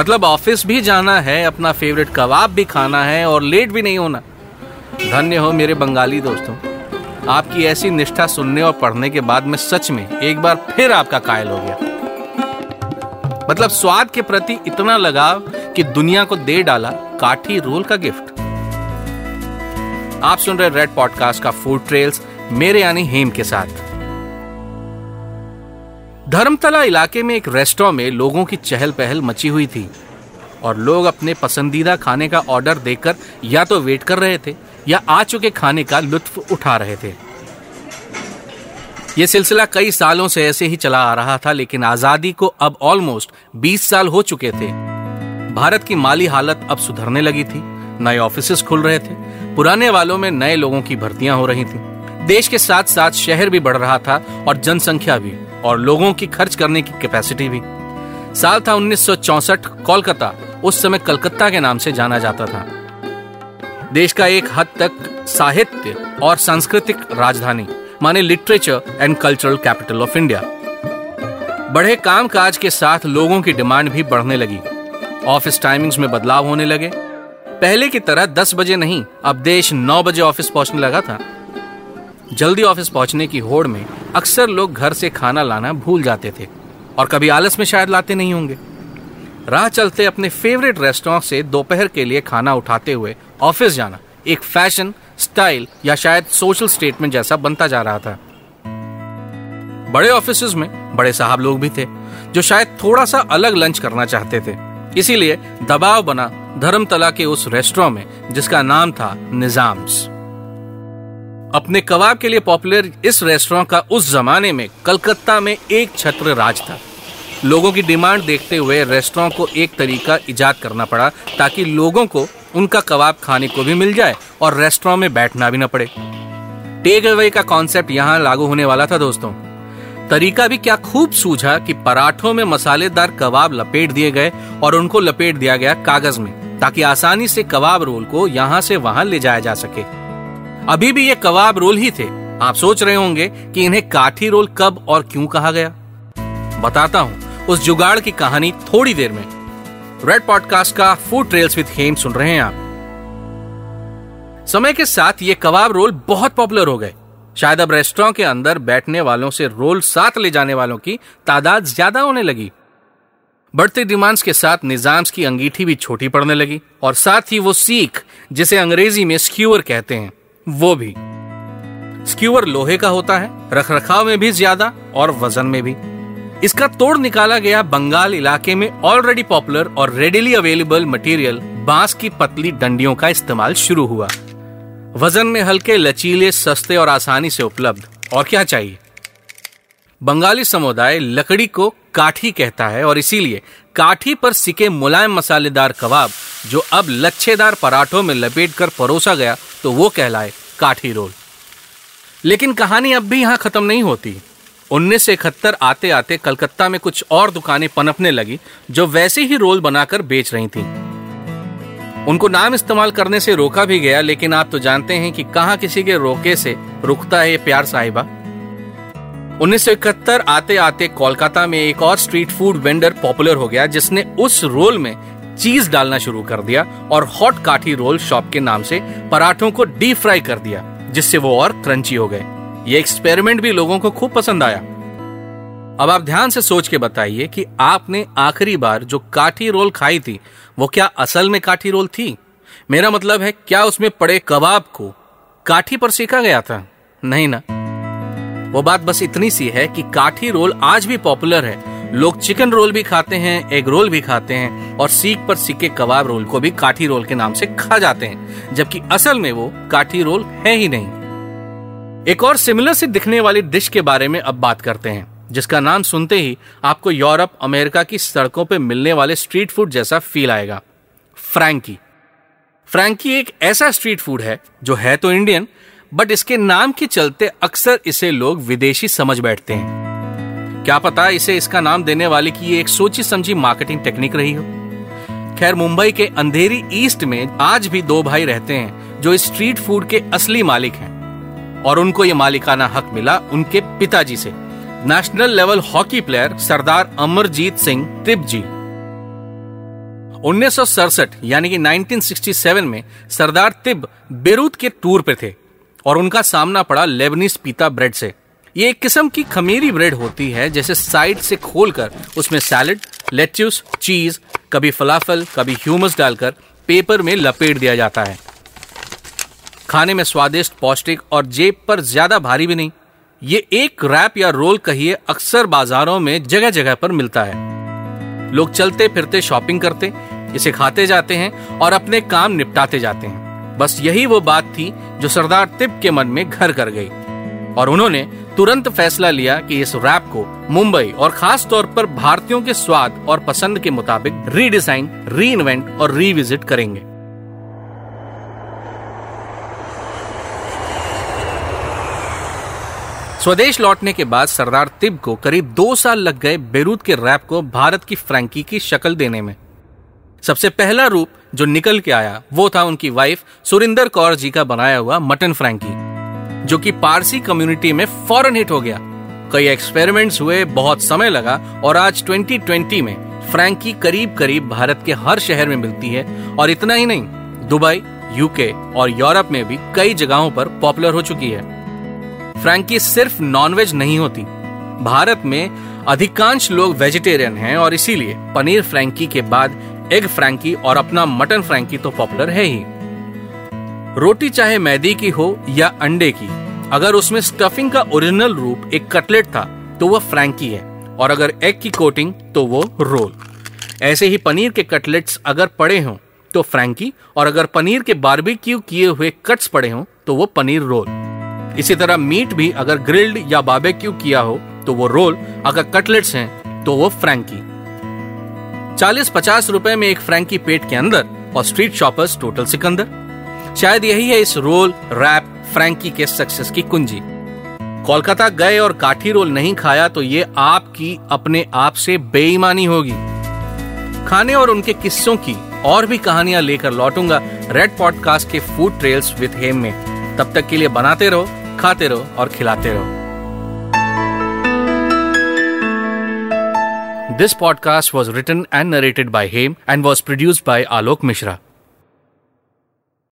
मतलब ऑफिस भी जाना है, अपना फेवरेट कबाब भी खाना है और लेट भी नहीं होना। धन्य हो मेरे बंगाली दोस्तों, आपकी ऐसी निष्ठा सुनने और पढ़ने के बाद मैं सच में एक बार फिर आपका कायल हो गया। मतलब स्वाद के प्रति इतना लगाव कि दुनिया को दे डाला काठी रोल का गिफ्ट। आप सुन रहे रेड पॉडकास्ट का फूड ट्रेल्स, मेरे यानी हेम के साथ। धर्मतला इलाके में एक रेस्टोरेंट में लोगों की चहल पहल मची हुई थी और लोग अपने पसंदीदा खाने का ऑर्डर देकर या तो वेट कर रहे थे या आ चुके खाने का लुत्फ उठा रहे थे। यह सिलसिला कई सालों से ऐसे ही चला आ रहा था, लेकिन आजादी को अब ऑलमोस्ट 20 साल हो चुके थे। भारत की माली हालत अब सुधरने लगी थी, नए ऑफिसेस खुल रहे थे, पुराने वालों में नए लोगों की भर्तियां हो रही थी, देश के साथ साथ शहर भी बढ़ रहा था और जनसंख्या भी, और लोगों की खर्च करने की कैपेसिटी भी। साल था 1964। कोलकाता उस समय कलकत्ता के नाम से जाना जाता था, देश का एक हद तक साहित्य और सांस्कृतिक राजधानी माने literature and cultural capital of India. बढ़े कामकाज के साथ लोगों की डिमांड भी बढ़ने लगी। ऑफिस टाइमिंग्स में बदलाव होने लगे। पहले की तरह 10 बजे नहीं, अब देश 9 बजे ऑफिस पहुंचने लगा था। जल्दी ऑफिस पहुंचने की होड़ में अक्सर लोग घर से खाना लाना भूल जाते थे और कभी आलस में शायद लाते नहीं होंगे। राह चलते अपने फेवरेट रेस्टोरेंट से दोपहर के लिए खाना उठाते हुए ऑफिस जाना एक फैशन, स्टाइल या शायद सोशल स्टेटमेंट जैसा बनता जा रहा था। बड़े ऑफिसेज में बड़े साहब लोग भी थे जो शायद थोड़ा सा अलग लंच करना चाहते थे, इसीलिए दबाव बना धर्मतला के उस रेस्टोरेंट में जिसका नाम था निजाम्स। अपने कबाब के लिए पॉपुलर इस रेस्टोरेंट का उस जमाने में कलकत्ता में एक छत्र राज था। लोगों की डिमांड देखते हुए रेस्टोरेंट को एक तरीका इजाद करना पड़ा ताकि लोगों को उनका कबाब खाने को भी मिल जाए और रेस्टोरेंट में बैठना भी न पड़े। टेक अवे का कॉन्सेप्ट यहाँ लागू होने वाला था दोस्तों। तरीका भी क्या खूब सूझा कि पराठों में मसालेदार कबाब लपेट दिए गए और उनको लपेट दिया गया कागज में ताकि आसानी से कबाब रोल को यहाँ से वहां ले जाया जा सके। अभी भी ये कबाब रोल ही थे। आप सोच रहे होंगे कि इन्हें काठी रोल कब और क्यों कहा गया। बताता हूं उस जुगाड़ की कहानी थोड़ी देर में। रेड पॉडकास्ट का फूड ट्रेल्स विद हेम सुन रहे हैं आप। समय के साथ ये कबाब रोल बहुत पॉपुलर हो गए। शायद अब रेस्टोरेंट के अंदर बैठने वालों से रोल साथ ले जाने वालों की तादाद ज्यादा होने लगी। बढ़ती डिमांड्स के साथ निजाम्स की अंगीठी भी छोटी पड़ने लगी और साथ ही वो सीख जिसे अंग्रेजी में स्क्यूअर कहते हैं, वो भी। स्क्यूअर लोहे का होता है, रखरखाव में भी ज्यादा और वजन में भी। इसका तोड़ निकाला गया बंगाल इलाके में ऑलरेडी पॉपुलर और रेडिली अवेलेबल मटेरियल बांस की पतली डंडियों का इस्तेमाल शुरू हुआ। वजन में हल्के, लचीले, सस्ते और आसानी से उपलब्ध, और क्या चाहिए। बंगाली समुदाय लकड़ी को काठी कहता है और इसीलिए काठी पर सिके मुलायम मसालेदार कबाब जो अब लच्छेदार पराठों में लपेट कर परोसा गया तो वो कहलाए काठी रोल। लेकिन कहानी अब भी यहाँ खत्म नहीं होती। 1971 आते आते कलकत्ता में कुछ और दुकानें पनपने लगी जो वैसे ही रोल बनाकर बेच रही थीं। उनको नाम इस्तेमाल करने से रोका भी गया, लेकिन आप तो जानते हैं कि कहाँ किसी के रोके से रुकता है ये प्यार साहिबा। 1971 आते आते कोलकाता में एक और स्ट्रीट फूड वेंडर पॉपुलर हो गया जिसने उस रोल में चीज डालना शुरू कर दिया और हॉट काठी रोल शॉप के नाम से पराठों को डीप फ्राई कर दिया जिससे वो और क्रंची हो गए। ये एक्सपेरिमेंट भी लोगों को खूब पसंद आया। अब आप ध्यान से सोच के बताइए कि आपने आखिरी बार जो काठी रोल खाई थी वो क्या असल में काठी रोल थी। मेरा मतलब है, क्या उसमें पड़े कबाब को काठी पर सेका गया था? नहीं ना। वो बात बस इतनी सी है कि काठी रोल आज भी पॉपुलर है। लोग चिकन रोल भी खाते हैं, एग रोल भी खाते हैं और सीख पर सीके कबाब रोल को भी काठी रोल के नाम से खा जाते हैं, जबकि असल में वो काठी रोल है ही नहीं। एक और सिमिलर से दिखने वाली डिश के बारे में अब बात करते हैं जिसका नाम सुनते ही आपको यूरोप, अमेरिका की सड़कों पर मिलने वाले स्ट्रीट फूड जैसा फील आएगा, फ्रैंकी। फ्रैंकी एक ऐसा स्ट्रीट फूड है जो है तो इंडियन, बट इसके नाम के चलते अक्सर इसे लोग विदेशी समझ बैठते हैं। क्या पता इसे इसका नाम देने वाले की एक सोची समझी मार्केटिंग टेक्निक रही हो। खैर, मुंबई के अंधेरी ईस्ट में आज भी दो भाई रहते हैं जो इस स्ट्रीट फूड के असली मालिक हैं और उनको ये मालिकाना हक मिला उनके पिताजी से, national level hockey player Sardar Amarjeet Singh Tib ji. 1967 यानी कि 1967 में सरदार तिब बेरूत के टूर पे थे और उनका सामना पड़ा लेबनीज पीता ब्रेड से। ये एक किस्म की खमीरी ब्रेड होती है जैसे साइड से खोलकर उसमें सैलेड, लेट्यूस, चीज, कभी फलाफल, कभी ह्यूमस डालकर पेपर में लपेट दिया जाता है। खाने में स्वादिष्ट, पौष्टिक और जेब पर ज्यादा भारी भी नहीं। ये एक रैप या रोल कहिए अक्सर बाजारों में जगह जगह पर मिलता है। लोग चलते फिरते शॉपिंग करते इसे खाते जाते हैं और अपने काम निपटाते जाते हैं। बस यही वो बात थी जो सरदार तिब के मन में घर कर गई और उन्होंने तुरंत फैसला लिया कि इस रैप को मुंबई और खास तौर पर भारतीयों के स्वाद और पसंद के मुताबिक रीडिजाइन, रीइन्वेंट और रीविजिट करेंगे। स्वदेश लौटने के बाद सरदार तिब को करीब 2 साल लग गए बेरूत के रैप को भारत की फ्रैंकी की शक्ल देने में। सबसे पहला रूप जो निकल के आया वो था उनकी वाइफ सुरिंदर कौर जी का बनाया हुआ मटन फ्रैंकी, जो कि पारसी कम्युनिटी में फौरन हिट हो गया। कई एक्सपेरिमेंट्स हुए, बहुत समय लगा और आज 2020 में फ्रैंकी करीब करीब भारत के हर शहर में मिलती है और इतना ही नहीं, दुबई, यूके और यूरोप में भी कई जगहों पर पॉपुलर हो चुकी है। फ्रैंकी सिर्फ नॉनवेज नहीं होती। भारत में अधिकांश लोग वेजिटेरियन हैं और इसीलिए पनीर फ्रैंकी के बाद एग फ्रैंकी और अपना मटन फ्रैंकी तो पॉपुलर है ही। रोटी चाहे मैदे की हो या अंडे की, अगर उसमें स्टफिंग का ओरिजिनल रूप एक कटलेट था तो वह फ्रैंकी है और अगर एग की कोटिंग तो वो रोल। ऐसे ही पनीर के कटलेट्स अगर पड़े हों तो फ्रैंकी और अगर पनीर के बारबेक्यू किए हुए कट्स पड़े हों तो वो पनीर रोल। इसी तरह मीट भी अगर ग्रिल्ड या बारबेक्यू किया हो तो वो रोल, अगर कटलेट्स हैं तो वो फ्रैंकी। 40-50 रुपए में एक फ्रैंकी पेट के अंदर और स्ट्रीट शॉपर्स टोटल सिकंदर। शायद यही है इस रोल, रैप, फ्रैंकी के सक्सेस की कुंजी। कोलकाता गए और काठी रोल नहीं खाया तो ये आपकी अपने आप से बेईमानी होगी। खाने और उनके किस्सों की और भी कहानियां लेकर लौटूंगा रेड पॉडकास्ट के फूड ट्रेल्स विद हेम में। तब तक के लिए बनाते रहो, खाते रहो और खिलाते रहो। This podcast was written and narrated by Hem and was produced by Alok Mishra.